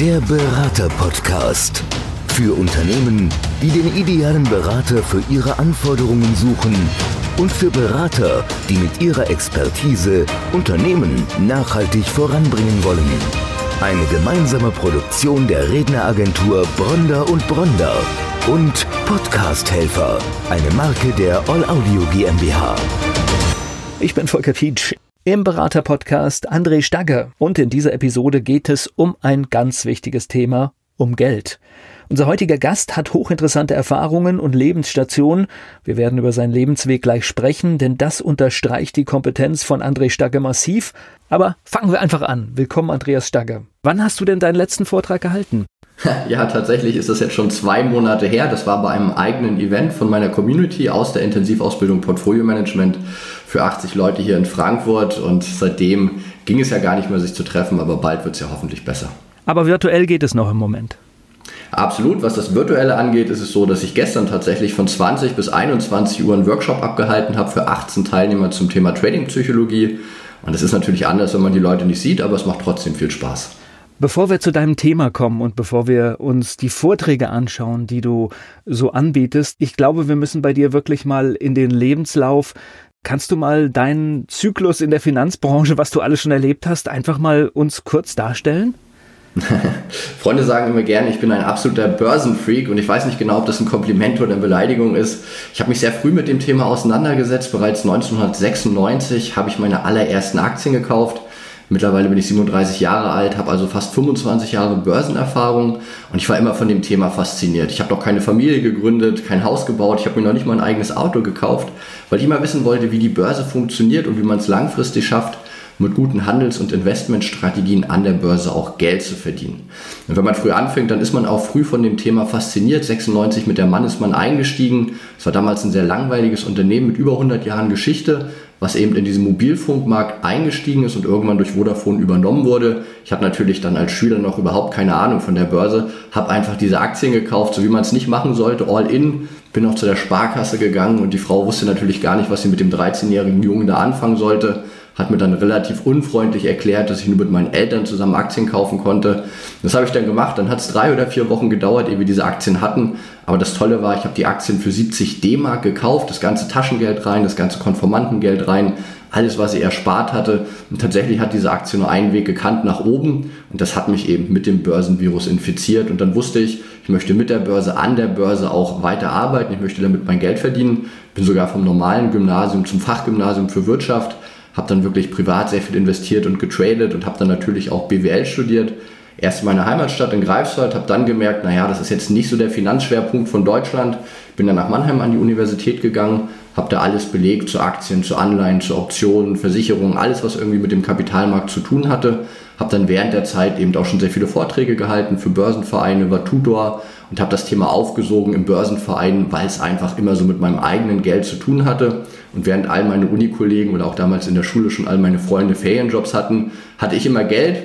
Der Berater-Podcast. Für Unternehmen, die den idealen Berater für ihre Anforderungen suchen und für Berater, die mit ihrer Expertise Unternehmen nachhaltig voranbringen wollen. Eine gemeinsame Produktion der Redneragentur Bronder und Bronder und Podcasthelfer, eine Marke der All Audio GmbH. Ich bin Volker Pietsch. Im Berater-Podcast André Stagge und in dieser Episode geht es um ein ganz wichtiges Thema, um Geld. Unser heutiger Gast hat hochinteressante Erfahrungen und Lebensstationen. Wir werden über seinen Lebensweg gleich sprechen, denn das unterstreicht die Kompetenz von André Stagge massiv. Aber fangen wir einfach an. Willkommen, Andreas Stagge. Wann hast du denn deinen letzten Vortrag gehalten? Ja, tatsächlich ist das jetzt schon 2 Monate her. Das war bei einem eigenen Event von meiner Community aus der Intensivausbildung Portfolio Management für 80 Leute hier in Frankfurt. Und seitdem ging es ja gar nicht mehr, sich zu treffen, aber bald wird es ja hoffentlich besser. Aber virtuell geht es noch im Moment. Absolut. Was das Virtuelle angeht, ist es so, dass ich gestern tatsächlich von 20 bis 21 Uhr einen Workshop abgehalten habe für 18 Teilnehmer zum Thema Trading-Psychologie. Und es ist natürlich anders, wenn man die Leute nicht sieht, aber es macht trotzdem viel Spaß. Bevor wir zu deinem Thema kommen und bevor wir uns die Vorträge anschauen, die du so anbietest, ich glaube, wir müssen bei dir wirklich mal in den Lebenslauf. Kannst du mal deinen Zyklus in der Finanzbranche, was du alles schon erlebt hast, einfach mal uns kurz darstellen? Freunde sagen immer gerne, ich bin ein absoluter Börsenfreak und ich weiß nicht genau, ob das ein Kompliment oder eine Beleidigung ist. Ich habe mich sehr früh mit dem Thema auseinandergesetzt. Bereits 1996 habe ich meine allerersten Aktien gekauft. Mittlerweile bin ich 37 Jahre alt, habe also fast 25 Jahre Börsenerfahrung und ich war immer von dem Thema fasziniert. Ich habe noch keine Familie gegründet, kein Haus gebaut, ich habe mir noch nicht mal ein eigenes Auto gekauft, weil ich immer wissen wollte, wie die Börse funktioniert und wie man es langfristig schafft, mit guten Handels- und Investmentstrategien an der Börse auch Geld zu verdienen. Und wenn man früh anfängt, dann ist man auch früh von dem Thema fasziniert. 1996 mit der Mannesmann eingestiegen. Es war damals ein sehr langweiliges Unternehmen mit über 100 Jahren Geschichte, was eben in diesen Mobilfunkmarkt eingestiegen ist und irgendwann durch Vodafone übernommen wurde. Ich hatte natürlich dann als Schüler noch überhaupt keine Ahnung von der Börse, habe einfach diese Aktien gekauft, so wie man es nicht machen sollte, all in. Bin auch zu der Sparkasse gegangen und die Frau wusste natürlich gar nicht, was sie mit dem 13-jährigen Jungen da anfangen sollte. Hat mir dann relativ unfreundlich erklärt, dass ich nur mit meinen Eltern zusammen Aktien kaufen konnte. Das habe ich dann gemacht. Dann hat es 3 oder 4 Wochen gedauert, ehe wir diese Aktien hatten. Aber das Tolle war, ich habe die Aktien für 70 D-Mark gekauft, das ganze Taschengeld rein, das ganze Konformantengeld rein, alles, was ich erspart hatte. Und tatsächlich hat diese Aktie nur einen Weg gekannt nach oben. Und das hat mich eben mit dem Börsenvirus infiziert. Und dann wusste ich, ich möchte mit der Börse, an der Börse auch weiter arbeiten. Ich möchte damit mein Geld verdienen. Bin sogar vom normalen Gymnasium zum Fachgymnasium für Wirtschaft. Habe dann wirklich privat sehr viel investiert und getradet und habe dann natürlich auch BWL studiert. Erst in meiner Heimatstadt in Greifswald, habe dann gemerkt, naja, das ist jetzt nicht so der Finanzschwerpunkt von Deutschland. Bin dann nach Mannheim an die Universität gegangen, habe da alles belegt zu Aktien, zu Anleihen, zu Optionen, Versicherungen, alles, was irgendwie mit dem Kapitalmarkt zu tun hatte. Habe dann während der Zeit eben auch schon sehr viele Vorträge gehalten für Börsenvereine, war Tutor und habe das Thema aufgesogen im Börsenverein, weil es einfach immer so mit meinem eigenen Geld zu tun hatte. Und während all meine Unikollegen oder auch damals in der Schule schon all meine Freunde Ferienjobs hatten, hatte ich immer Geld.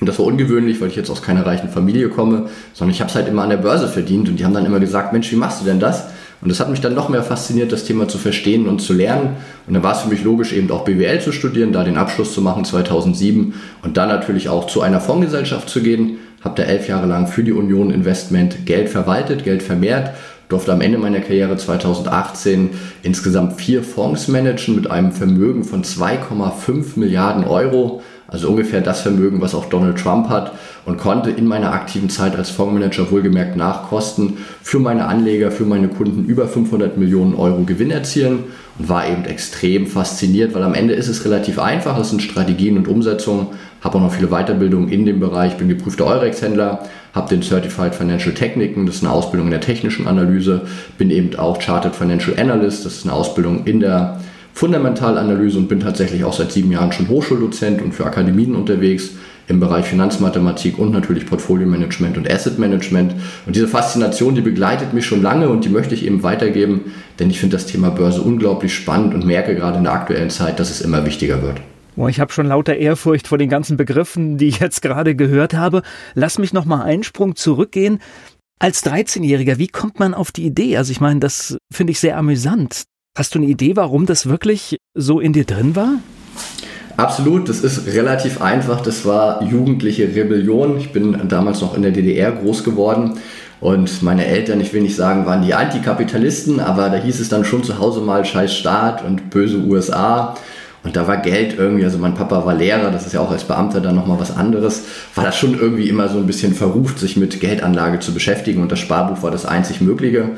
Und das war ungewöhnlich, weil ich jetzt aus keiner reichen Familie komme, sondern ich habe es halt immer an der Börse verdient. Und die haben dann immer gesagt, Mensch, wie machst du denn das? Und das hat mich dann noch mehr fasziniert, das Thema zu verstehen und zu lernen. Und dann war es für mich logisch, eben auch BWL zu studieren, da den Abschluss zu machen 2007 und dann natürlich auch zu einer Fondsgesellschaft zu gehen. Habe da 11 Jahre lang für die Union Investment Geld verwaltet, Geld vermehrt. Durfte am Ende meiner Karriere 2018 insgesamt 4 Fonds managen mit einem Vermögen von 2,5 Milliarden Euro. Also ungefähr das Vermögen, was auch Donald Trump hat, und konnte in meiner aktiven Zeit als Fondsmanager wohlgemerkt nach Kosten für meine Anleger, für meine Kunden über 500 Millionen Euro Gewinn erzielen und war eben extrem fasziniert, weil am Ende ist es relativ einfach, es sind Strategien und Umsetzungen, habe auch noch viele Weiterbildungen in dem Bereich, bin geprüfter Eurex-Händler, habe den Certified Financial Techniken, das ist eine Ausbildung in der technischen Analyse, bin eben auch Chartered Financial Analyst, das ist eine Ausbildung in der Fundamentalanalyse und bin tatsächlich auch seit 7 Jahren schon Hochschuldozent und für Akademien unterwegs im Bereich Finanzmathematik und natürlich Portfolio-Management und Asset-Management. Und diese Faszination, die begleitet mich schon lange und die möchte ich eben weitergeben, denn ich finde das Thema Börse unglaublich spannend und merke gerade in der aktuellen Zeit, dass es immer wichtiger wird. Ich habe schon lauter Ehrfurcht vor den ganzen Begriffen, die ich jetzt gerade gehört habe. Lass mich nochmal einen Sprung zurückgehen. Als 13-Jähriger, wie kommt man auf die Idee? Also ich meine, das finde ich sehr amüsant. Hast du eine Idee, warum das wirklich so in dir drin war? Absolut, das ist relativ einfach. Das war jugendliche Rebellion. Ich bin damals noch in der DDR groß geworden und meine Eltern, ich will nicht sagen, waren die Antikapitalisten, aber da hieß es dann schon zu Hause mal scheiß Staat und böse USA. Und da war Geld irgendwie, also mein Papa war Lehrer, das ist ja auch als Beamter dann nochmal was anderes, war das schon irgendwie immer so ein bisschen verruft, sich mit Geldanlage zu beschäftigen, und das Sparbuch war das einzig Mögliche.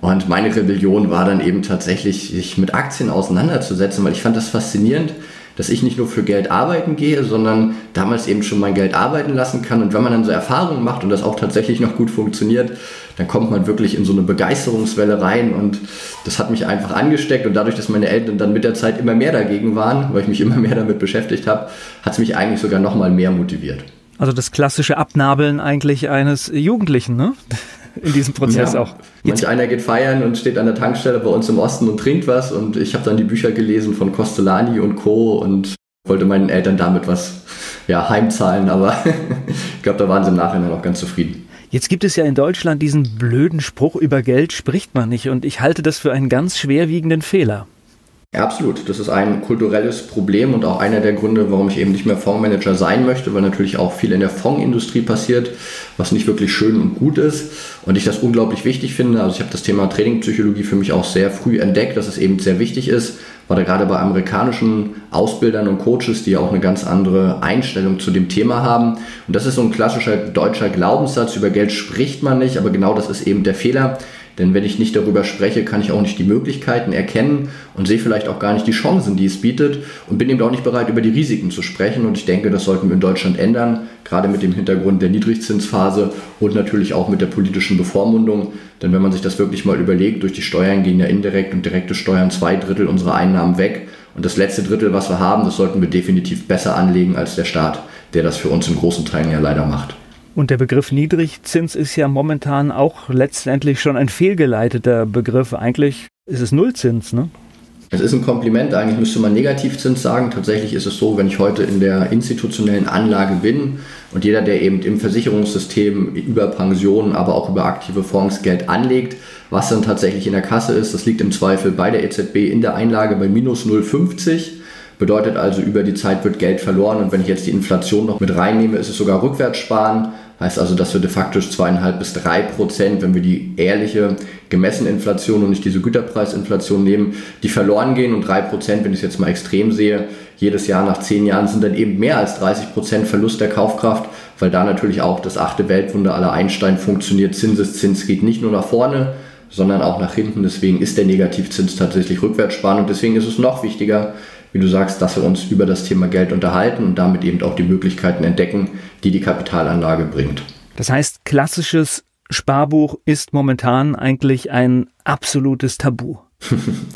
Und meine Rebellion war dann eben tatsächlich, sich mit Aktien auseinanderzusetzen, weil ich fand das faszinierend, dass ich nicht nur für Geld arbeiten gehe, sondern damals eben schon mein Geld arbeiten lassen kann. Und wenn man dann so Erfahrungen macht und das auch tatsächlich noch gut funktioniert, dann kommt man wirklich in so eine Begeisterungswelle rein, und das hat mich einfach angesteckt. Und dadurch, dass meine Eltern dann mit der Zeit immer mehr dagegen waren, weil ich mich immer mehr damit beschäftigt habe, hat es mich eigentlich sogar noch mal mehr motiviert. Also das klassische Abnabeln eigentlich eines Jugendlichen, ne? In diesem Prozess ja, auch. Manch einer geht feiern und steht an der Tankstelle bei uns im Osten und trinkt was, und ich habe dann die Bücher gelesen von Costellani und Co. und wollte meinen Eltern damit was heimzahlen, aber ich glaube, da waren sie im Nachhinein auch ganz zufrieden. Jetzt gibt es ja in Deutschland diesen blöden Spruch, über Geld spricht man nicht, und ich halte das für einen ganz schwerwiegenden Fehler. Ja, absolut. Das ist ein kulturelles Problem und auch einer der Gründe, warum ich eben nicht mehr Fondsmanager sein möchte, weil natürlich auch viel in der Fondsindustrie passiert, was nicht wirklich schön und gut ist, und ich das unglaublich wichtig finde. Also ich habe das Thema Trading-Psychologie für mich auch sehr früh entdeckt, dass es eben sehr wichtig ist, weil da gerade bei amerikanischen Ausbildern und Coaches, die ja auch eine ganz andere Einstellung zu dem Thema haben. Und das ist so ein klassischer deutscher Glaubenssatz, über Geld spricht man nicht, aber genau das ist eben der Fehler. Denn wenn ich nicht darüber spreche, kann ich auch nicht die Möglichkeiten erkennen und sehe vielleicht auch gar nicht die Chancen, die es bietet, und bin eben auch nicht bereit, über die Risiken zu sprechen. Und ich denke, das sollten wir in Deutschland ändern, gerade mit dem Hintergrund der Niedrigzinsphase und natürlich auch mit der politischen Bevormundung. Denn wenn man sich das wirklich mal überlegt, durch die Steuern gehen ja indirekt und direkte Steuern 2/3 unserer Einnahmen weg. Und das letzte Drittel, was wir haben, das sollten wir definitiv besser anlegen als der Staat, der das für uns in großen Teilen ja leider macht. Und der Begriff Niedrigzins ist ja momentan auch letztendlich schon ein fehlgeleiteter Begriff. Eigentlich ist es Nullzins, ne? Es ist ein Kompliment, eigentlich müsste man Negativzins sagen. Tatsächlich ist es so, wenn ich heute in der institutionellen Anlage bin und jeder, der eben im Versicherungssystem über Pensionen, aber auch über aktive Fonds Geld anlegt, was dann tatsächlich in der Kasse ist, das liegt im Zweifel bei der EZB in der Einlage bei minus 0,50. Bedeutet also, über die Zeit wird Geld verloren, und wenn ich jetzt die Inflation noch mit reinnehme, ist es sogar rückwärts sparen. Heißt also, dass wir de facto 2,5 bis 3%, wenn wir die ehrliche gemessene Inflation und nicht diese Güterpreisinflation nehmen, die verloren gehen, und 3%, wenn ich es jetzt mal extrem sehe, jedes Jahr nach 10 Jahren sind dann eben mehr als 30% Verlust der Kaufkraft, weil da natürlich auch das 8. Weltwunder aller Einstein funktioniert. Zinseszins geht nicht nur nach vorne, sondern auch nach hinten. Deswegen ist der Negativzins tatsächlich rückwärts sparen, und deswegen ist es noch wichtiger, wie du sagst, dass wir uns über das Thema Geld unterhalten und damit eben auch die Möglichkeiten entdecken, die die Kapitalanlage bringt. Das heißt, klassisches Sparbuch ist momentan eigentlich ein absolutes Tabu.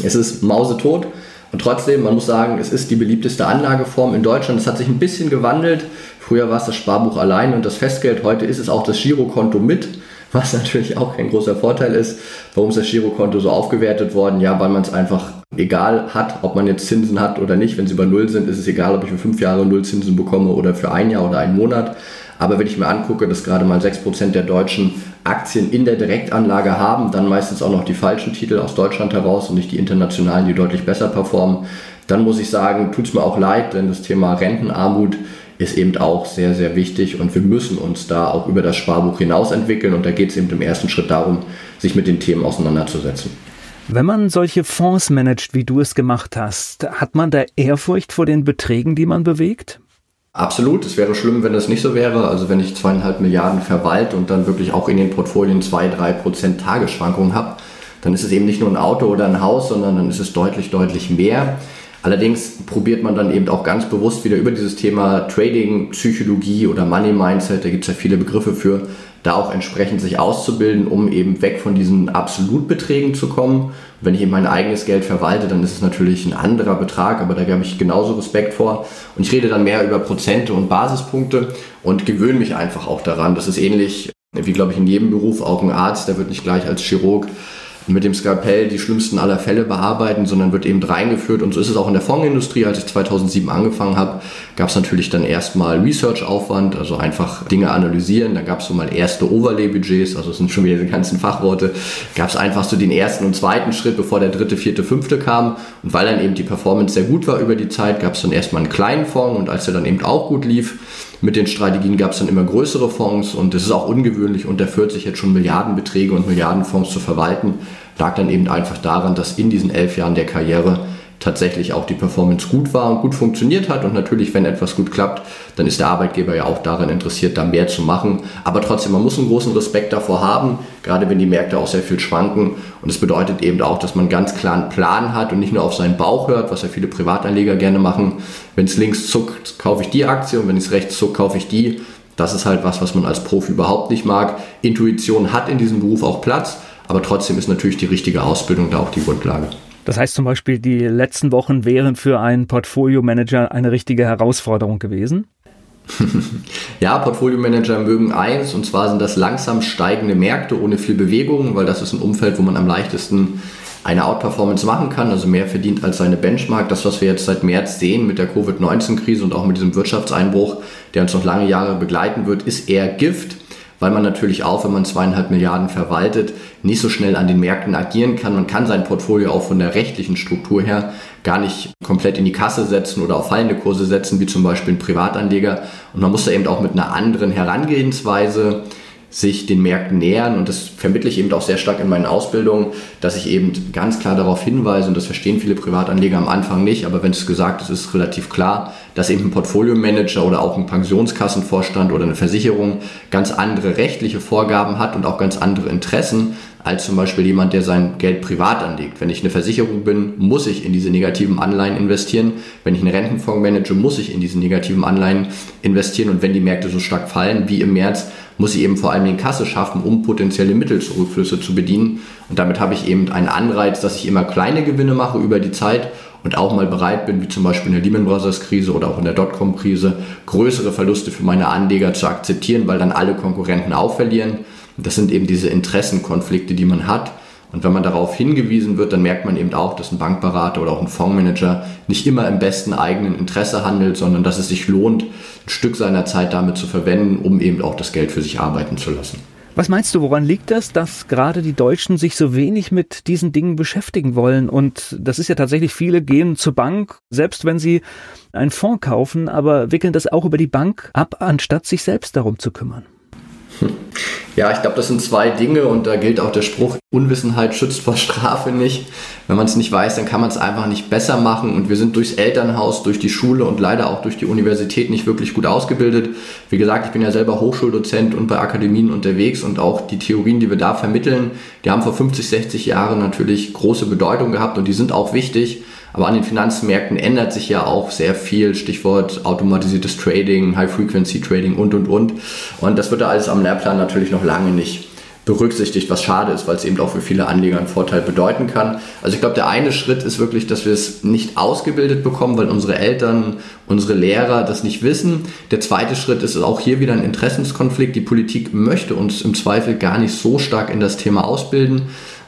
Es ist mausetot, und trotzdem, man muss sagen, es ist die beliebteste Anlageform in Deutschland. Es hat sich ein bisschen gewandelt. Früher war es das Sparbuch allein und das Festgeld. Heute ist es auch das Girokonto mit, was natürlich auch kein großer Vorteil ist. Warum ist das Girokonto so aufgewertet worden? Ja, weil man es einfach egal hat, ob man jetzt Zinsen hat oder nicht. Wenn sie bei Null sind, ist es egal, ob ich für 5 Jahre Null Zinsen bekomme oder für ein Jahr oder einen Monat. Aber wenn ich mir angucke, dass gerade mal 6% der Deutschen Aktien in der Direktanlage haben, dann meistens auch noch die falschen Titel aus Deutschland heraus und nicht die internationalen, die deutlich besser performen, dann muss ich sagen, tut es mir auch leid, denn das Thema Rentenarmut ist eben auch sehr, sehr wichtig, und wir müssen uns da auch über das Sparbuch hinaus entwickeln, und da geht es eben im ersten Schritt darum, sich mit den Themen auseinanderzusetzen. Wenn man solche Fonds managt, wie du es gemacht hast, hat man da Ehrfurcht vor den Beträgen, die man bewegt? Absolut, es wäre schlimm, wenn das nicht so wäre. Also wenn ich 2,5 Milliarden verwalte und dann wirklich auch in den Portfolien 2-3% Tagesschwankungen habe, dann ist es eben nicht nur ein Auto oder ein Haus, sondern dann ist es deutlich, deutlich mehr. Allerdings probiert man dann eben auch ganz bewusst wieder über dieses Thema Trading, Psychologie oder Money Mindset, da gibt es ja viele Begriffe für, da auch entsprechend sich auszubilden, um eben weg von diesen Absolutbeträgen zu kommen. Und wenn ich eben mein eigenes Geld verwalte, dann ist es natürlich ein anderer Betrag, aber da habe ich genauso Respekt vor. Und ich rede dann mehr über Prozente und Basispunkte und gewöhne mich einfach auch daran. Das ist ähnlich wie, glaube ich, in jedem Beruf, auch ein Arzt, der wird nicht gleich als Chirurg mit dem Skalpell die schlimmsten aller Fälle bearbeiten, sondern wird eben reingeführt. Und so ist es auch in der Fondsindustrie. Als ich 2007 angefangen habe, gab es natürlich dann erstmal Research-Aufwand, also einfach Dinge analysieren. Dann gab es so mal erste Overlay-Budgets, also es sind schon wieder die ganzen Fachworte. Gab es einfach so den ersten und zweiten Schritt, bevor der dritte, vierte, fünfte kam. Und weil dann eben die Performance sehr gut war über die Zeit, gab es dann erstmal einen kleinen Fonds. Und als der dann eben auch gut lief, mit den Strategien gab es dann immer größere Fonds, und es ist auch ungewöhnlich, unter 40 jetzt schon Milliardenbeträge und Milliardenfonds zu verwalten. Lag dann eben einfach daran, dass in diesen 11 Jahren der Karriere tatsächlich auch die Performance gut war und gut funktioniert hat. Und natürlich, wenn etwas gut klappt, dann ist der Arbeitgeber ja auch daran interessiert, da mehr zu machen. Aber trotzdem, man muss einen großen Respekt davor haben, gerade wenn die Märkte auch sehr viel schwanken. Und es bedeutet eben auch, dass man ganz klar einen Plan hat und nicht nur auf seinen Bauch hört, was ja viele Privatanleger gerne machen. Wenn es links zuckt, kaufe ich die Aktie, und wenn es rechts zuckt, kaufe ich die. Das ist halt was man als Profi überhaupt nicht mag. Intuition hat in diesem Beruf auch Platz, aber trotzdem ist natürlich die richtige Ausbildung da auch die Grundlage. Das heißt zum Beispiel, die letzten Wochen wären für einen Portfolio-Manager eine richtige Herausforderung gewesen? Ja, Portfolio-Manager mögen eins, und zwar sind das langsam steigende Märkte ohne viel Bewegung, weil das ist ein Umfeld, wo man am leichtesten eine Outperformance machen kann, also mehr verdient als seine Benchmark. Das, was wir jetzt seit März sehen mit der Covid-19-Krise und auch mit diesem Wirtschaftseinbruch, der uns noch lange Jahre begleiten wird, ist eher Gift, weil man natürlich auch, wenn man 2,5 Milliarden verwaltet, nicht so schnell an den Märkten agieren kann. Man kann sein Portfolio auch von der rechtlichen Struktur her gar nicht komplett in die Kasse setzen oder auf fallende Kurse setzen, wie zum Beispiel ein Privatanleger. Und man muss da eben auch mit einer anderen Herangehensweise sich den Märkten nähern, und das vermittle ich eben auch sehr stark in meinen Ausbildungen, dass ich eben ganz klar darauf hinweise, und das verstehen viele Privatanleger am Anfang nicht, aber wenn es gesagt ist, ist es relativ klar, dass eben ein Portfolio-Manager oder auch ein Pensionskassenvorstand oder eine Versicherung ganz andere rechtliche Vorgaben hat und auch ganz andere Interessen als zum Beispiel jemand, der sein Geld privat anlegt. Wenn ich eine Versicherung bin, muss ich in diese negativen Anleihen investieren. Wenn ich einen Rentenfonds manage, muss ich in diese negativen Anleihen investieren. Und wenn die Märkte so stark fallen wie im März, muss ich eben vor allem den Kasse schaffen, um potenzielle Mittelrückflüsse zu bedienen. Und damit habe ich eben einen Anreiz, dass ich immer kleine Gewinne mache über die Zeit und auch mal bereit bin, wie zum Beispiel in der Lehman Brothers Krise oder auch in der Dotcom-Krise, größere Verluste für meine Anleger zu akzeptieren, weil dann alle Konkurrenten auch verlieren. Das sind eben diese Interessenkonflikte, die man hat. Und wenn man darauf hingewiesen wird, dann merkt man eben auch, dass ein Bankberater oder auch ein Fondsmanager nicht immer im besten eigenen Interesse handelt, sondern dass es sich lohnt, ein Stück seiner Zeit damit zu verwenden, um eben auch das Geld für sich arbeiten zu lassen. Was meinst du, woran liegt das, dass gerade die Deutschen sich so wenig mit diesen Dingen beschäftigen wollen? Und das ist ja tatsächlich, viele gehen zur Bank, selbst wenn sie einen Fonds kaufen, aber wickeln das auch über die Bank ab, anstatt sich selbst darum zu kümmern. Ja, ich glaube, das sind zwei Dinge, und da gilt auch der Spruch, Unwissenheit schützt vor Strafe nicht. Wenn man es nicht weiß, dann kann man es einfach nicht besser machen, und wir sind durchs Elternhaus, durch die Schule und leider auch durch die Universität nicht wirklich gut ausgebildet. Wie gesagt, ich bin ja selber Hochschuldozent und bei Akademien unterwegs, und auch die Theorien, die wir da vermitteln, die haben vor 50, 60 Jahren natürlich große Bedeutung gehabt, und die sind auch wichtig. Aber an den Finanzmärkten ändert sich ja auch sehr viel, Stichwort automatisiertes Trading, High-Frequency-Trading und. Und das wird da alles am Lehrplan natürlich noch lange nicht berücksichtigt, was schade ist, weil es eben auch für viele Anleger einen Vorteil bedeuten kann. Also ich glaube, der eine Schritt ist wirklich, dass wir es nicht ausgebildet bekommen, weil unsere Eltern, unsere Lehrer das nicht wissen. Der zweite Schritt ist auch hier wieder ein Interessenskonflikt. Die Politik möchte uns im Zweifel gar nicht so stark in das Thema ausbilden,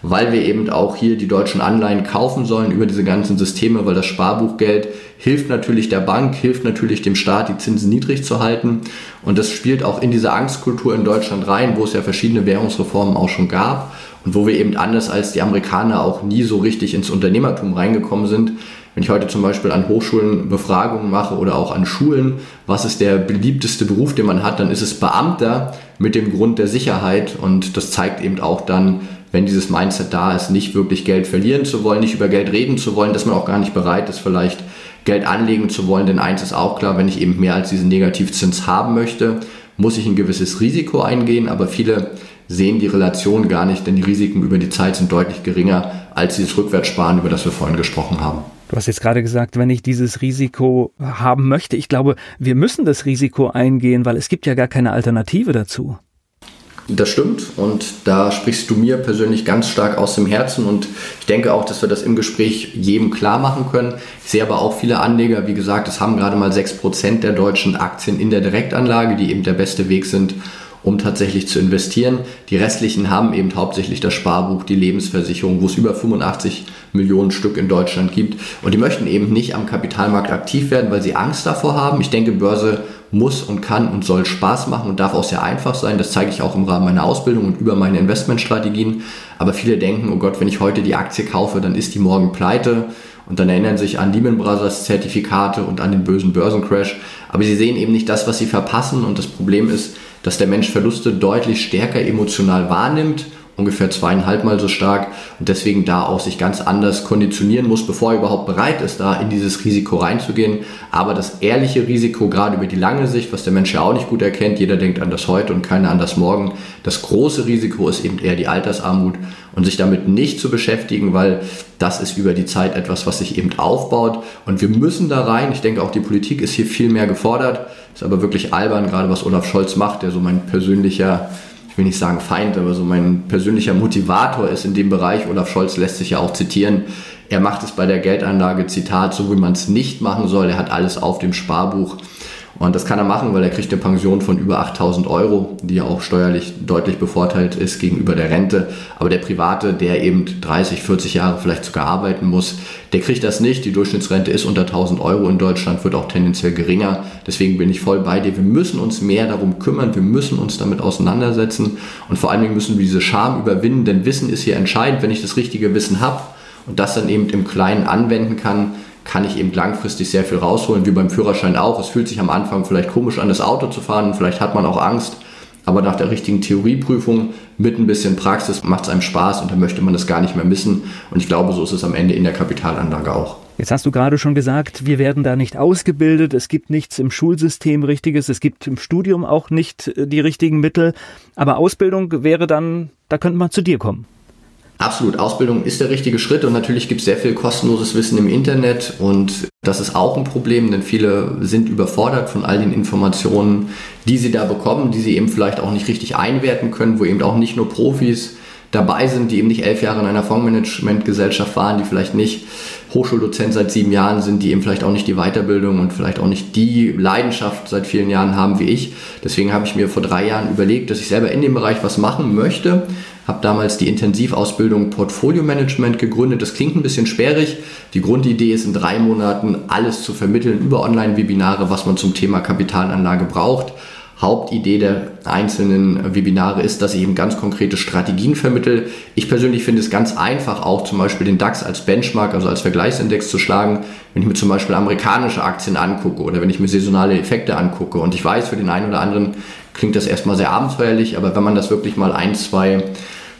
weil wir eben auch hier die deutschen Anleihen kaufen sollen über diese ganzen Systeme, weil das Sparbuchgeld hilft natürlich der Bank, hilft natürlich dem Staat, die Zinsen niedrig zu halten. Und das spielt auch in diese Angstkultur in Deutschland rein, wo es ja verschiedene Währungsreformen auch schon gab und wo wir eben anders als die Amerikaner auch nie so richtig ins Unternehmertum reingekommen sind. Wenn ich heute zum Beispiel an Hochschulen Befragungen mache oder auch an Schulen, was ist der beliebteste Beruf, den man hat, dann ist es Beamter mit dem Grund der Sicherheit. Und das zeigt eben auch dann, wenn dieses Mindset da ist, nicht wirklich Geld verlieren zu wollen, nicht über Geld reden zu wollen, dass man auch gar nicht bereit ist, vielleicht Geld anlegen zu wollen. Denn eins ist auch klar, wenn ich eben mehr als diesen Negativzins haben möchte, muss ich ein gewisses Risiko eingehen. Aber viele sehen die Relation gar nicht, denn die Risiken über die Zeit sind deutlich geringer als dieses Rückwärtssparen, über das wir vorhin gesprochen haben. Du hast jetzt gerade gesagt, wenn ich dieses Risiko haben möchte, ich glaube, wir müssen das Risiko eingehen, weil es gibt ja gar keine Alternative dazu. Das stimmt, und da sprichst du mir persönlich ganz stark aus dem Herzen, und ich denke auch, dass wir das im Gespräch jedem klar machen können. Ich sehe aber auch viele Anleger, wie gesagt, es haben gerade mal 6% der deutschen Aktien in der Direktanlage, die eben der beste Weg sind, um tatsächlich zu investieren. Die restlichen haben eben hauptsächlich das Sparbuch, die Lebensversicherung, wo es über 85 Millionen Stück in Deutschland gibt. Und die möchten eben nicht am Kapitalmarkt aktiv werden, weil sie Angst davor haben. Ich denke, Börse muss und kann und soll Spaß machen und darf auch sehr einfach sein. Das zeige ich auch im Rahmen meiner Ausbildung und über meine Investmentstrategien. Aber viele denken, oh Gott, wenn ich heute die Aktie kaufe, dann ist die morgen pleite. Und dann erinnern sich an Lehman Brothers Zertifikate und an den bösen Börsencrash. Aber sie sehen eben nicht das, was sie verpassen. Und das Problem ist, dass der Mensch Verluste deutlich stärker emotional wahrnimmt, ungefähr 2,5-mal so stark, und deswegen da auch sich ganz anders konditionieren muss, bevor er überhaupt bereit ist, da in dieses Risiko reinzugehen. Aber das ehrliche Risiko, gerade über die lange Sicht, was der Mensch ja auch nicht gut erkennt, jeder denkt an das Heute und keiner an das Morgen, das große Risiko ist eben eher die Altersarmut, und sich damit nicht zu beschäftigen, weil das ist über die Zeit etwas, was sich eben aufbaut, und wir müssen da rein. Ich denke, auch die Politik ist hier viel mehr gefordert, ist aber wirklich albern, gerade was Olaf Scholz macht, der so mein persönlicher, ich will nicht sagen Feind, aber so mein persönlicher Motivator ist in dem Bereich. Olaf Scholz lässt sich ja auch zitieren. Er macht es bei der Geldanlage, Zitat, so wie man es nicht machen soll. Er hat alles auf dem Sparbuch. Und das kann er machen, weil er kriegt eine Pension von über 8.000 Euro, die ja auch steuerlich deutlich bevorteilt ist gegenüber der Rente. Aber der Private, der eben 30, 40 Jahre vielleicht sogar arbeiten muss, der kriegt das nicht. Die Durchschnittsrente ist unter 1.000 Euro in Deutschland, wird auch tendenziell geringer. Deswegen bin ich voll bei dir. Wir müssen uns mehr darum kümmern, wir müssen uns damit auseinandersetzen. Und vor allen Dingen müssen wir diese Scham überwinden, denn Wissen ist hier entscheidend. Wenn ich das richtige Wissen habe und das dann eben im Kleinen anwenden kann ich eben langfristig sehr viel rausholen, wie beim Führerschein auch. Es fühlt sich am Anfang vielleicht komisch an, das Auto zu fahren, vielleicht hat man auch Angst, aber nach der richtigen Theorieprüfung mit ein bisschen Praxis macht es einem Spaß, und dann möchte man das gar nicht mehr missen, und ich glaube, so ist es am Ende in der Kapitalanlage auch. Jetzt hast du gerade schon gesagt, wir werden da nicht ausgebildet, es gibt nichts im Schulsystem Richtiges, es gibt im Studium auch nicht die richtigen Mittel, aber Ausbildung wäre dann, da könnte man zu dir kommen. Absolut, Ausbildung ist der richtige Schritt, und natürlich gibt es sehr viel kostenloses Wissen im Internet, und das ist auch ein Problem, denn viele sind überfordert von all den Informationen, die sie da bekommen, die sie eben vielleicht auch nicht richtig einwerten können, wo eben auch nicht nur Profis dabei sind, die eben nicht 11 Jahre in einer Fondsmanagementgesellschaft waren, die vielleicht nicht Hochschuldozent seit 7 Jahren sind, die eben vielleicht auch nicht die Weiterbildung und vielleicht auch nicht die Leidenschaft seit vielen Jahren haben wie ich. Deswegen habe ich mir vor 3 Jahren überlegt, dass ich selber in dem Bereich was machen möchte. Habe damals die Intensivausbildung Portfolio Management gegründet. Das klingt ein bisschen sperrig. Die Grundidee ist, in 3 Monaten alles zu vermitteln über Online-Webinare, was man zum Thema Kapitalanlage braucht. Hauptidee der einzelnen Webinare ist, dass ich eben ganz konkrete Strategien vermittle. Ich persönlich finde es ganz einfach, auch zum Beispiel den DAX als Benchmark, also als Vergleichsindex zu schlagen, wenn ich mir zum Beispiel amerikanische Aktien angucke oder wenn ich mir saisonale Effekte angucke. Und ich weiß, für den einen oder anderen klingt das erstmal sehr abenteuerlich, aber wenn man das wirklich mal 1-2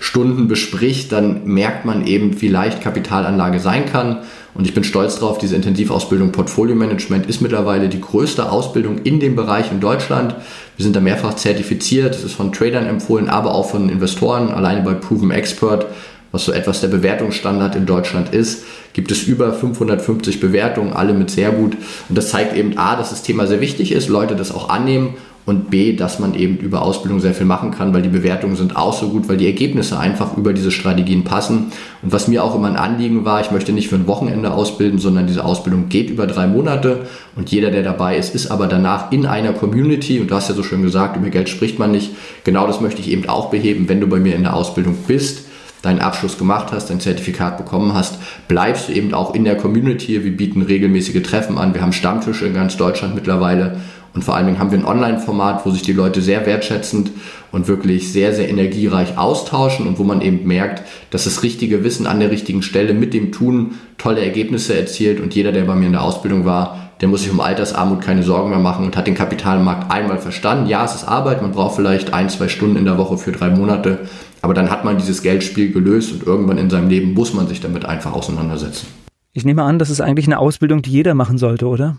Stunden bespricht, dann merkt man eben, wie leicht Kapitalanlage sein kann. Und ich bin stolz drauf, diese Intensivausbildung Portfolio Management ist mittlerweile die größte Ausbildung in dem Bereich in Deutschland. Wir sind da mehrfach zertifiziert, es ist von Tradern empfohlen, aber auch von Investoren. Alleine bei Proven Expert, was so etwas der Bewertungsstandard in Deutschland ist, gibt es über 550 Bewertungen, alle mit sehr gut. Und das zeigt eben A, dass das Thema sehr wichtig ist, Leute das auch annehmen, und B, dass man eben über Ausbildung sehr viel machen kann, weil die Bewertungen sind auch so gut, weil die Ergebnisse einfach über diese Strategien passen. Und was mir auch immer ein Anliegen war, ich möchte nicht für ein Wochenende ausbilden, sondern diese Ausbildung geht über 3 Monate, und jeder, der dabei ist, ist aber danach in einer Community, und du hast ja so schön gesagt, über Geld spricht man nicht. Genau das möchte ich eben auch beheben, wenn du bei mir in der Ausbildung bist, deinen Abschluss gemacht hast, dein Zertifikat bekommen hast, bleibst du eben auch in der Community. Wir bieten regelmäßige Treffen an, wir haben Stammtische in ganz Deutschland mittlerweile. Und vor allen Dingen haben wir ein Online-Format, wo sich die Leute sehr wertschätzend und wirklich sehr, sehr energiereich austauschen und wo man eben merkt, dass das richtige Wissen an der richtigen Stelle mit dem Tun tolle Ergebnisse erzielt. Und jeder, der bei mir in der Ausbildung war, der muss sich um Altersarmut keine Sorgen mehr machen und hat den Kapitalmarkt einmal verstanden. Ja, es ist Arbeit, man braucht vielleicht 1-2 Stunden in der Woche für 3 Monate, aber dann hat man dieses Geldspiel gelöst, und irgendwann in seinem Leben muss man sich damit einfach auseinandersetzen. Ich nehme an, das ist eigentlich eine Ausbildung, die jeder machen sollte, oder?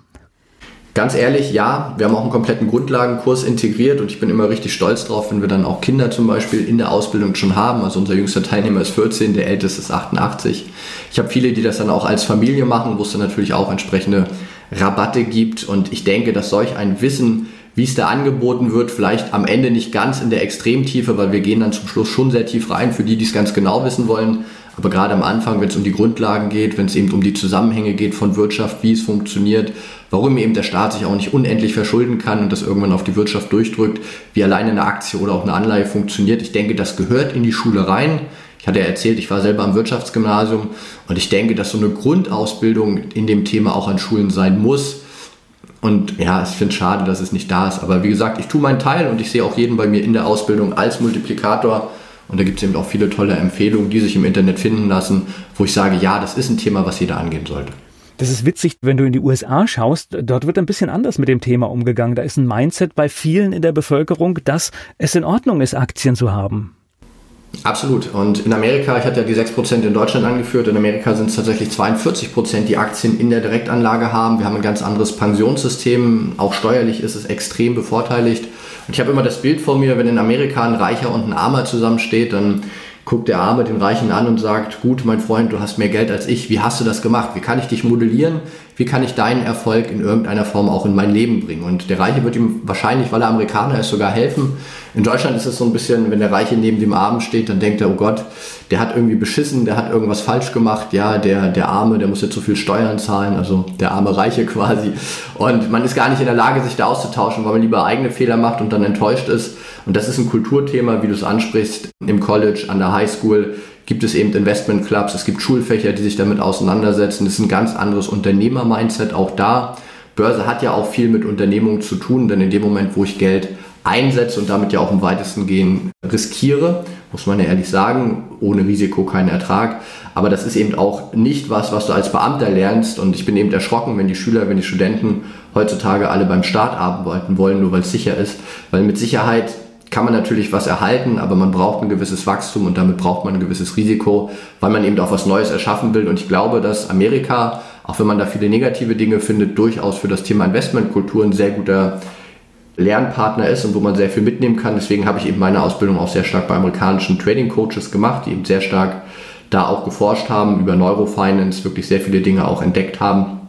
Ganz ehrlich, ja, wir haben auch einen kompletten Grundlagenkurs integriert, und ich bin immer richtig stolz drauf, wenn wir dann auch Kinder zum Beispiel in der Ausbildung schon haben. Also unser jüngster Teilnehmer ist 14, der älteste ist 88. Ich habe viele, die das dann auch als Familie machen, wo es dann natürlich auch entsprechende Rabatte gibt, und ich denke, dass solch ein Wissen, wie es da angeboten wird, vielleicht am Ende nicht ganz in der Extremtiefe, weil wir gehen dann zum Schluss schon sehr tief rein für die, die es ganz genau wissen wollen, Aber gerade am Anfang, wenn es um die Grundlagen geht, wenn es eben um die Zusammenhänge geht von Wirtschaft, wie es funktioniert, warum eben der Staat sich auch nicht unendlich verschulden kann und das irgendwann auf die Wirtschaft durchdrückt, wie alleine eine Aktie oder auch eine Anleihe funktioniert. Ich denke, das gehört in die Schule rein. Ich hatte ja erzählt, ich war selber am Wirtschaftsgymnasium und ich denke, dass so eine Grundausbildung in dem Thema auch an Schulen sein muss. Und ja, ich finde es schade, dass es nicht da ist. Aber wie gesagt, ich tue meinen Teil und ich sehe auch jeden bei mir in der Ausbildung als Multiplikator. Und da gibt es eben auch viele tolle Empfehlungen, die sich im Internet finden lassen, wo ich sage, ja, das ist ein Thema, was jeder angehen sollte. Das ist witzig, wenn du in die USA schaust, dort wird ein bisschen anders mit dem Thema umgegangen. Da ist ein Mindset bei vielen in der Bevölkerung, dass es in Ordnung ist, Aktien zu haben. Absolut. Und in Amerika, ich hatte ja die 6% in Deutschland angeführt, in Amerika sind es tatsächlich 42%, die Aktien in der Direktanlage haben. Wir haben ein ganz anderes Pensionssystem, auch steuerlich ist es extrem bevorteiligt. Und ich habe immer das Bild vor mir, wenn in Amerika ein Reicher und ein Armer zusammensteht, dann guckt der Arme den Reichen an und sagt, gut, mein Freund, du hast mehr Geld als ich, wie hast du das gemacht? Wie kann ich dich modellieren? Wie kann ich deinen Erfolg in irgendeiner Form auch in mein Leben bringen? Und der Reiche wird ihm wahrscheinlich, weil er Amerikaner ist, sogar helfen. In Deutschland ist es so ein bisschen, wenn der Reiche neben dem Armen steht, dann denkt er, oh Gott, der hat irgendwie beschissen, der hat irgendwas falsch gemacht. Ja, der Arme, der muss jetzt so viel Steuern zahlen, also der arme Reiche quasi. Und man ist gar nicht in der Lage, sich da auszutauschen, weil man lieber eigene Fehler macht und dann enttäuscht ist. Und das ist ein Kulturthema, wie du es ansprichst, im College, an der Highschool gibt es eben Investmentclubs, es gibt Schulfächer, die sich damit auseinandersetzen. Das ist ein ganz anderes Unternehmer-Mindset auch da. Börse hat ja auch viel mit Unternehmung zu tun, denn in dem Moment, wo ich Geld einsetze und damit ja auch im weitesten Gehen riskiere, muss man ja ehrlich sagen, ohne Risiko kein Ertrag. Aber das ist eben auch nicht was du als Beamter lernst. Und ich bin eben erschrocken, wenn die Schüler, wenn die Studenten heutzutage alle beim Staat arbeiten wollen, nur weil es sicher ist. Weil mit Sicherheit kann man natürlich was erhalten, aber man braucht ein gewisses Wachstum und damit braucht man ein gewisses Risiko, weil man eben auch was Neues erschaffen will. Und ich glaube, dass Amerika, auch wenn man da viele negative Dinge findet, durchaus für das Thema Investmentkultur ein sehr guter Lernpartner ist und wo man sehr viel mitnehmen kann. Deswegen habe ich eben meine Ausbildung auch sehr stark bei amerikanischen Trading Coaches gemacht, die eben sehr stark da auch geforscht haben, über Neurofinance wirklich sehr viele Dinge auch entdeckt haben.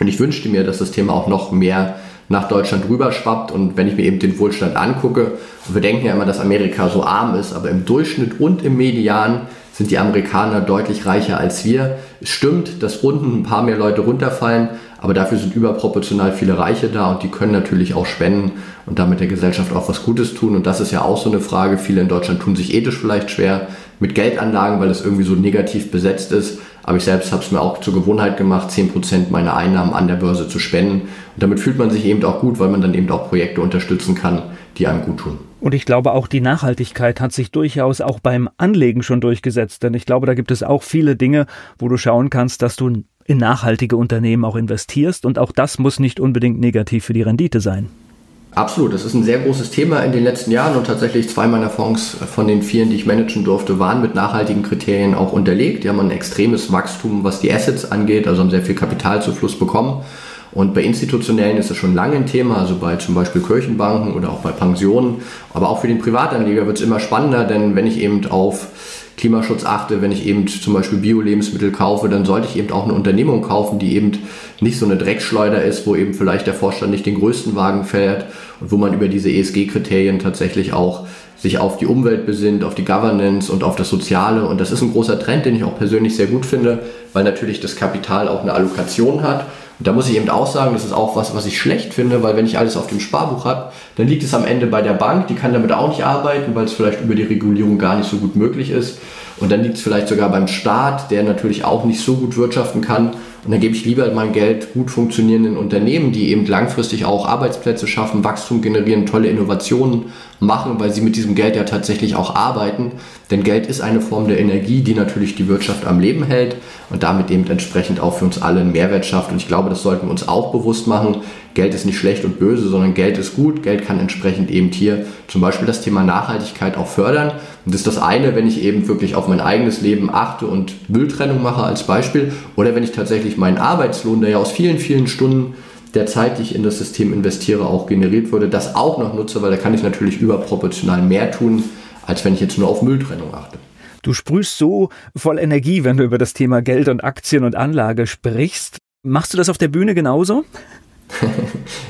Und ich wünschte mir, dass das Thema auch noch mehr nach Deutschland rüberschwappt. Und wenn ich mir eben den Wohlstand angucke, und wir denken ja immer, dass Amerika so arm ist, aber im Durchschnitt und im Median sind die Amerikaner deutlich reicher als wir. Es stimmt, dass unten ein paar mehr Leute runterfallen, aber dafür sind überproportional viele Reiche da und die können natürlich auch spenden und damit der Gesellschaft auch was Gutes tun. Und das ist ja auch so eine Frage. Viele in Deutschland tun sich ethisch vielleicht schwer mit Geldanlagen, weil es irgendwie so negativ besetzt ist. Aber ich selbst habe es mir auch zur Gewohnheit gemacht, 10% meiner Einnahmen an der Börse zu spenden. Und damit fühlt man sich eben auch gut, weil man dann eben auch Projekte unterstützen kann, die einem gut tun. Und ich glaube auch, die Nachhaltigkeit hat sich durchaus auch beim Anlegen schon durchgesetzt. Denn ich glaube, da gibt es auch viele Dinge, wo du schauen kannst, dass du in nachhaltige Unternehmen auch investierst. Und auch das muss nicht unbedingt negativ für die Rendite sein. Absolut, das ist ein sehr großes Thema in den letzten Jahren und tatsächlich 2 meiner Fonds von den 4, die ich managen durfte, waren mit nachhaltigen Kriterien auch unterlegt. Die haben ein extremes Wachstum, was die Assets angeht, also haben sehr viel Kapitalzufluss bekommen. Und bei Institutionellen ist das schon lange ein Thema, also bei zum Beispiel Kirchenbanken oder auch bei Pensionen. Aber auch für den Privatanleger wird es immer spannender, denn wenn ich eben auf Klimaschutz achte, wenn ich eben zum Beispiel Bio-Lebensmittel kaufe, dann sollte ich eben auch eine Unternehmung kaufen, die eben nicht so eine Dreckschleuder ist, wo eben vielleicht der Vorstand nicht den größten Wagen fährt und wo man über diese ESG-Kriterien tatsächlich auch sich auf die Umwelt besinnt, auf die Governance und auf das Soziale. Und das ist ein großer Trend, den ich auch persönlich sehr gut finde, weil natürlich das Kapital auch eine Allokation hat. Und da muss ich eben auch sagen, das ist auch was ich schlecht finde, weil wenn ich alles auf dem Sparbuch habe, dann liegt es am Ende bei der Bank, die kann damit auch nicht arbeiten, weil es vielleicht über die Regulierung gar nicht so gut möglich ist. Und dann liegt es vielleicht sogar beim Staat, der natürlich auch nicht so gut wirtschaften kann. Und dann gebe ich lieber mein Geld gut funktionierenden Unternehmen, die eben langfristig auch Arbeitsplätze schaffen, Wachstum generieren, tolle Innovationen machen, weil sie mit diesem Geld ja tatsächlich auch arbeiten. Denn Geld ist eine Form der Energie, die natürlich die Wirtschaft am Leben hält und damit eben entsprechend auch für uns alle einen Mehrwert schafft. Und ich glaube, das sollten wir uns auch bewusst machen. Geld ist nicht schlecht und böse, sondern Geld ist gut. Geld kann entsprechend eben hier zum Beispiel das Thema Nachhaltigkeit auch fördern. Und das ist das eine, wenn ich eben wirklich auf mein eigenes Leben achte und Mülltrennung mache als Beispiel. Oder wenn ich tatsächlich meinen Arbeitslohn, der ja aus vielen, vielen Stunden der Zeit, die ich in das System investiere, auch generiert wurde, das auch noch nutze, weil da kann ich natürlich überproportional mehr tun, als wenn ich jetzt nur auf Mülltrennung achte. Du sprühst so voll Energie, wenn du über das Thema Geld und Aktien und Anlage sprichst. Machst du das auf der Bühne genauso?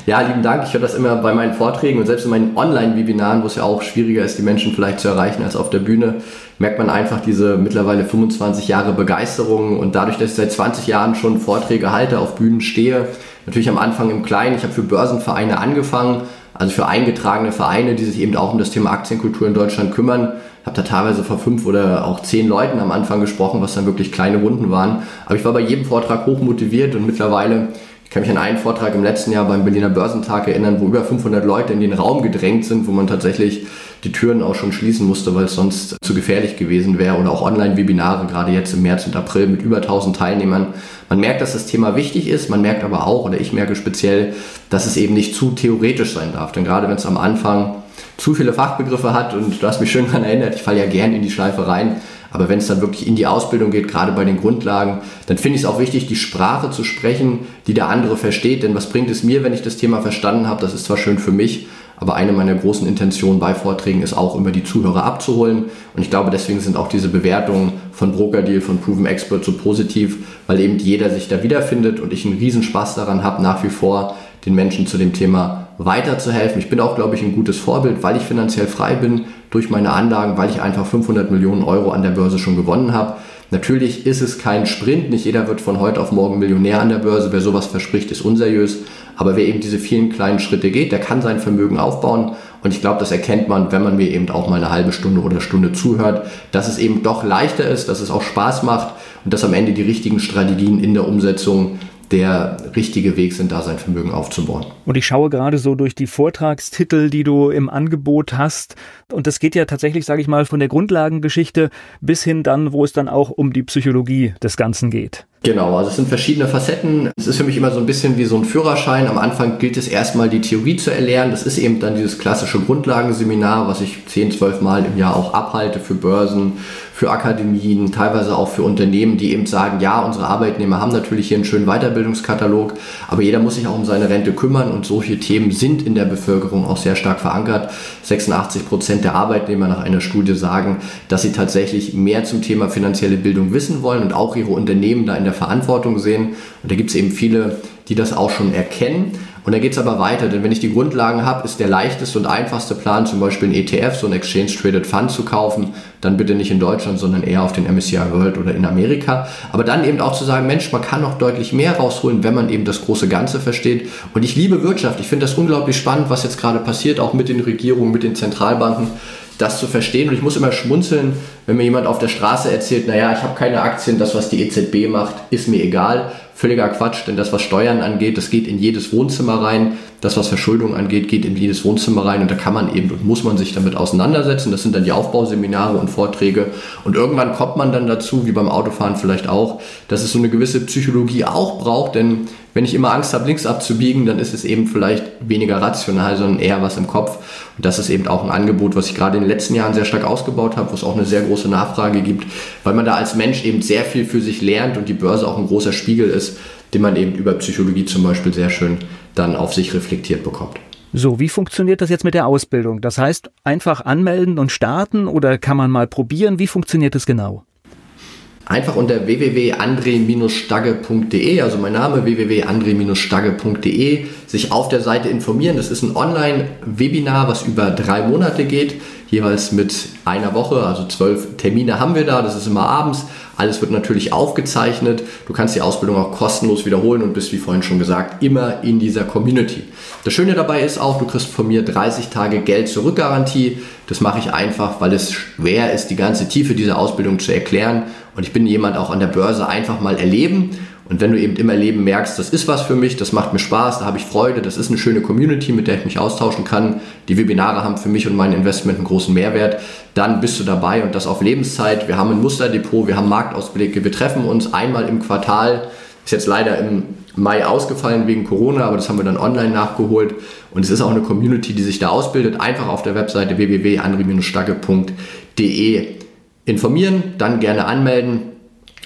Ja, lieben Dank. Ich höre das immer bei meinen Vorträgen und selbst in meinen Online-Webinaren, wo es ja auch schwieriger ist, die Menschen vielleicht zu erreichen als auf der Bühne. merkt man einfach diese mittlerweile 25 Jahre Begeisterung. Und dadurch, dass ich seit 20 Jahren schon Vorträge halte, auf Bühnen stehe, natürlich am Anfang im Kleinen, ich habe für Börsenvereine angefangen, also für eingetragene Vereine, die sich eben auch um das Thema Aktienkultur in Deutschland kümmern. Ich habe da teilweise vor 5 oder auch 10 Leuten am Anfang gesprochen, was dann wirklich kleine Runden waren. Aber ich war bei jedem Vortrag hoch motiviert und mittlerweile, ich kann mich an einen Vortrag im letzten Jahr beim Berliner Börsentag erinnern, wo über 500 Leute in den Raum gedrängt sind, wo man tatsächlich die Türen auch schon schließen musste, weil es sonst zu gefährlich gewesen wäre. Oder auch Online-Webinare, gerade jetzt im März und April mit über 1000 Teilnehmern. Man merkt, dass das Thema wichtig ist, man merkt aber auch, oder ich merke speziell, dass es eben nicht zu theoretisch sein darf. Denn gerade wenn es am Anfang zu viele Fachbegriffe hat, und du hast mich schön daran erinnert, ich falle ja gern in die Schleife rein, aber wenn es dann wirklich in die Ausbildung geht, gerade bei den Grundlagen, dann finde ich es auch wichtig, die Sprache zu sprechen, die der andere versteht, denn was bringt es mir, wenn ich das Thema verstanden habe, das ist zwar schön für mich, aber eine meiner großen Intentionen bei Vorträgen ist auch, immer die Zuhörer abzuholen. Und ich glaube, deswegen sind auch diese Bewertungen von Broker Deal, von Proven Expert so positiv, weil eben jeder sich da wiederfindet und ich einen Riesenspaß daran habe, nach wie vor den Menschen zu dem Thema weiterzuhelfen. Ich bin auch, glaube ich, ein gutes Vorbild, weil ich finanziell frei bin durch meine Anlagen, weil ich einfach 500 Millionen Euro an der Börse schon gewonnen habe. Natürlich ist es kein Sprint, nicht jeder wird von heute auf morgen Millionär an der Börse, wer sowas verspricht, ist unseriös, aber wer eben diese vielen kleinen Schritte geht, der kann sein Vermögen aufbauen und ich glaube, das erkennt man, wenn man mir eben auch mal eine halbe Stunde oder Stunde zuhört, dass es eben doch leichter ist, dass es auch Spaß macht und dass am Ende die richtigen Strategien in der Umsetzung der richtige Weg sind, da sein Vermögen aufzubauen. Und ich schaue gerade so durch die Vortragstitel, die du im Angebot hast. Und das geht ja tatsächlich, sage ich mal, von der Grundlagengeschichte bis hin dann, wo es dann auch um die Psychologie des Ganzen geht. Genau, also es sind verschiedene Facetten. Es ist für mich immer so ein bisschen wie so ein Führerschein. Am Anfang gilt es erstmal, die Theorie zu erlernen. Das ist eben dann dieses klassische Grundlagenseminar, was ich 10-12 Mal im Jahr auch abhalte für Börsen, für Akademien, teilweise auch für Unternehmen, die eben sagen, ja, unsere Arbeitnehmer haben natürlich hier einen schönen Weiterbildungskatalog, aber jeder muss sich auch um seine Rente kümmern und solche Themen sind in der Bevölkerung auch sehr stark verankert. 86% der Arbeitnehmer nach einer Studie sagen, dass sie tatsächlich mehr zum Thema finanzielle Bildung wissen wollen und auch ihre Unternehmen da in der Verantwortung sehen. Und da gibt es eben viele, die das auch schon erkennen. Und da geht es aber weiter, denn wenn ich die Grundlagen habe, ist der leichteste und einfachste Plan, zum Beispiel ein ETF, so ein Exchange Traded Fund zu kaufen, dann bitte nicht in Deutschland, sondern eher auf den MSCI World oder in Amerika. Aber dann eben auch zu sagen, Mensch, man kann noch deutlich mehr rausholen, wenn man eben das große Ganze versteht. Und ich liebe Wirtschaft, ich finde das unglaublich spannend, was jetzt gerade passiert, auch mit den Regierungen, mit den Zentralbanken, das zu verstehen. Und ich muss immer schmunzeln, wenn mir jemand auf der Straße erzählt, naja, ich habe keine Aktien, das, was die EZB macht, ist mir egal. Völliger Quatsch, denn das, was Steuern angeht, das geht in jedes Wohnzimmer rein. Das, was Verschuldung angeht, geht in jedes Wohnzimmer rein. Und da kann man eben und muss man sich damit auseinandersetzen. Das sind dann die Aufbauseminare und Vorträge. Und irgendwann kommt man dann dazu, wie beim Autofahren vielleicht auch, dass es so eine gewisse Psychologie auch braucht. Denn wenn ich immer Angst habe, links abzubiegen, dann ist es eben vielleicht weniger rational, sondern eher was im Kopf. Und das ist eben auch ein Angebot, was ich gerade in den letzten Jahren sehr stark ausgebaut habe, wo es auch eine sehr große Nachfrage gibt, weil man da als Mensch eben sehr viel für sich lernt und die Börse auch ein großer Spiegel ist, den man eben über Psychologie zum Beispiel sehr schön dann auf sich reflektiert bekommt. So, wie funktioniert das jetzt mit der Ausbildung? Das heißt, einfach anmelden und starten oder kann man mal probieren? Wie funktioniert das genau? Einfach unter www.andre-stagge.de, also mein Name www.andre-stagge.de, sich auf der Seite informieren. Das ist ein Online-Webinar, was über 3 Monate geht, jeweils mit einer Woche, also 12 Termine haben wir da, das ist immer abends. Alles wird natürlich aufgezeichnet. Du kannst die Ausbildung auch kostenlos wiederholen und bist, wie vorhin schon gesagt, immer in dieser Community. Das Schöne dabei ist auch, du kriegst von mir 30 Tage Geld-Zurück-Garantie. Das mache ich einfach, weil es schwer ist, die ganze Tiefe dieser Ausbildung zu erklären. Und ich bin jemand auch an der Börse einfach mal erleben. Und wenn du eben im Erleben merkst, das ist was für mich, das macht mir Spaß, da habe ich Freude, das ist eine schöne Community, mit der ich mich austauschen kann, die Webinare haben für mich und mein Investment einen großen Mehrwert, dann bist du dabei und das auf Lebenszeit. Wir haben ein Musterdepot, wir haben Marktausblicke, wir treffen uns einmal im Quartal, ist jetzt leider im Mai ausgefallen wegen Corona, aber das haben wir dann online nachgeholt und es ist auch eine Community, die sich da ausbildet, einfach auf der Webseite www.andre-stagge.de informieren, dann gerne anmelden.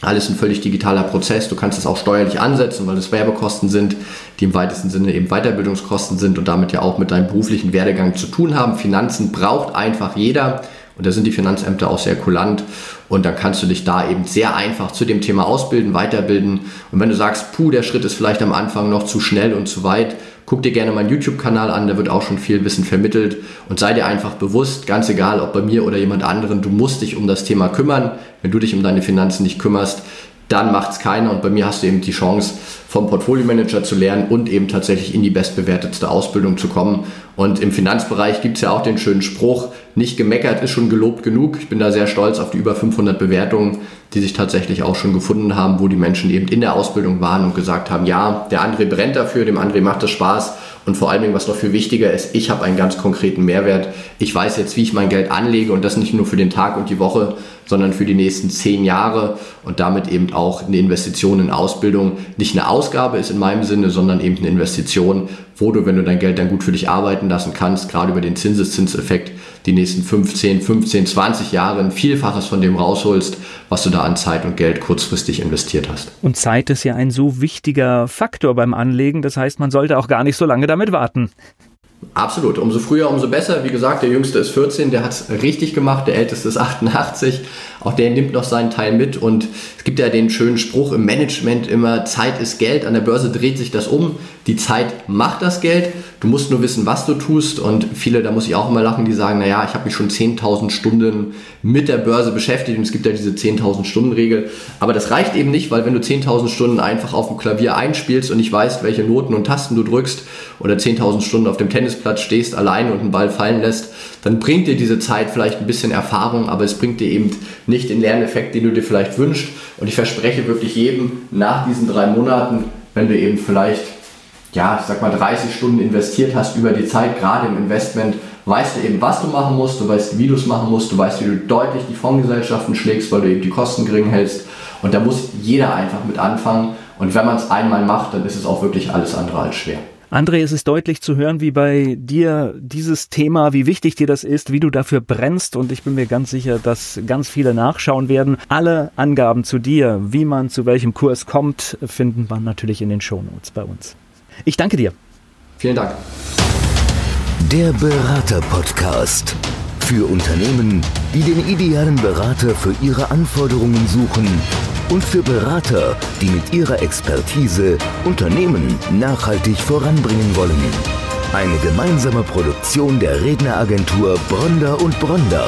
Alles ein völlig digitaler Prozess. Du kannst es auch steuerlich ansetzen, weil es Werbekosten sind, die im weitesten Sinne eben Weiterbildungskosten sind und damit ja auch mit deinem beruflichen Werdegang zu tun haben. Finanzen braucht einfach jeder und da sind die Finanzämter auch sehr kulant und dann kannst du dich da eben sehr einfach zu dem Thema ausbilden, weiterbilden und wenn du sagst, der Schritt ist vielleicht am Anfang noch zu schnell und zu weit, Guck dir gerne meinen YouTube-Kanal an, da wird auch schon viel Wissen vermittelt. Und sei dir einfach bewusst, ganz egal, ob bei mir oder jemand anderen, du musst dich um das Thema kümmern. Wenn du dich um deine Finanzen nicht kümmerst, dann macht es keiner. Und bei mir hast du eben die Chance, vom Portfolio-Manager zu lernen und eben tatsächlich in die bestbewertetste Ausbildung zu kommen. Und im Finanzbereich gibt es ja auch den schönen Spruch, nicht gemeckert ist schon gelobt genug. Ich bin da sehr stolz auf die über 500 Bewertungen, die sich tatsächlich auch schon gefunden haben, wo die Menschen eben in der Ausbildung waren und gesagt haben, ja, der André brennt dafür, dem André macht es Spaß. Und vor allem, was noch viel wichtiger ist, ich habe einen ganz konkreten Mehrwert. Ich weiß jetzt, wie ich mein Geld anlege und das nicht nur für den Tag und die Woche, sondern für die nächsten 10 Jahre und damit eben auch eine Investition in Ausbildung. Nicht eine Ausgabe ist in meinem Sinne, sondern eben eine Investition, wo du, wenn du dein Geld dann gut für dich arbeiten lassen kannst, gerade über den Zinseszinseffekt, die nächsten 15, 20 Jahre ein Vielfaches von dem rausholst, was du da an Zeit und Geld kurzfristig investiert hast. Und Zeit ist ja ein so wichtiger Faktor beim Anlegen. Das heißt, man sollte auch gar nicht so lange damit warten. Absolut. Umso früher, umso besser. Wie gesagt, der Jüngste ist 14, der hat es richtig gemacht. Der Älteste ist 88. Auch der nimmt noch seinen Teil mit. Und es gibt ja den schönen Spruch im Management immer, Zeit ist Geld. An der Börse dreht sich das um. Die Zeit macht das Geld. Du musst nur wissen, was du tust. Und viele, da muss ich auch immer lachen, die sagen, naja, ich habe mich schon 10.000 Stunden mit der Börse beschäftigt. Und es gibt ja diese 10.000-Stunden-Regel. Aber das reicht eben nicht, weil wenn du 10.000 Stunden einfach auf dem Klavier einspielst und nicht weißt, welche Noten und Tasten du drückst oder 10.000 Stunden auf dem Tennisplatz stehst, allein und einen Ball fallen lässt, dann bringt dir diese Zeit vielleicht ein bisschen Erfahrung, aber es bringt dir eben nicht den Lerneffekt, den du dir vielleicht wünschst. Und ich verspreche wirklich jedem, nach diesen 3 Monaten, wenn du eben vielleicht, ja, ich sag mal 30 Stunden investiert hast über die Zeit, gerade im Investment, weißt du eben, was du machen musst, du weißt, wie du es machen musst, du weißt, wie du deutlich die Fondsgesellschaften schlägst, weil du eben die Kosten gering hältst. Und da muss jeder einfach mit anfangen. Und wenn man es einmal macht, dann ist es auch wirklich alles andere als schwer. André, es ist deutlich zu hören, wie bei dir dieses Thema, wie wichtig dir das ist, wie du dafür brennst. Und ich bin mir ganz sicher, dass ganz viele nachschauen werden. Alle Angaben zu dir, wie man zu welchem Kurs kommt, finden wir natürlich in den Shownotes bei uns. Ich danke dir. Vielen Dank. Der Berater-Podcast. Für Unternehmen, die den idealen Berater für ihre Anforderungen suchen. Und für Berater, die mit ihrer Expertise Unternehmen nachhaltig voranbringen wollen. Eine gemeinsame Produktion der Redneragentur Bronder und Bronder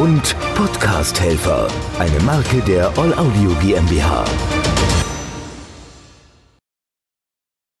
und Podcasthelfer, eine Marke der All Audio GmbH.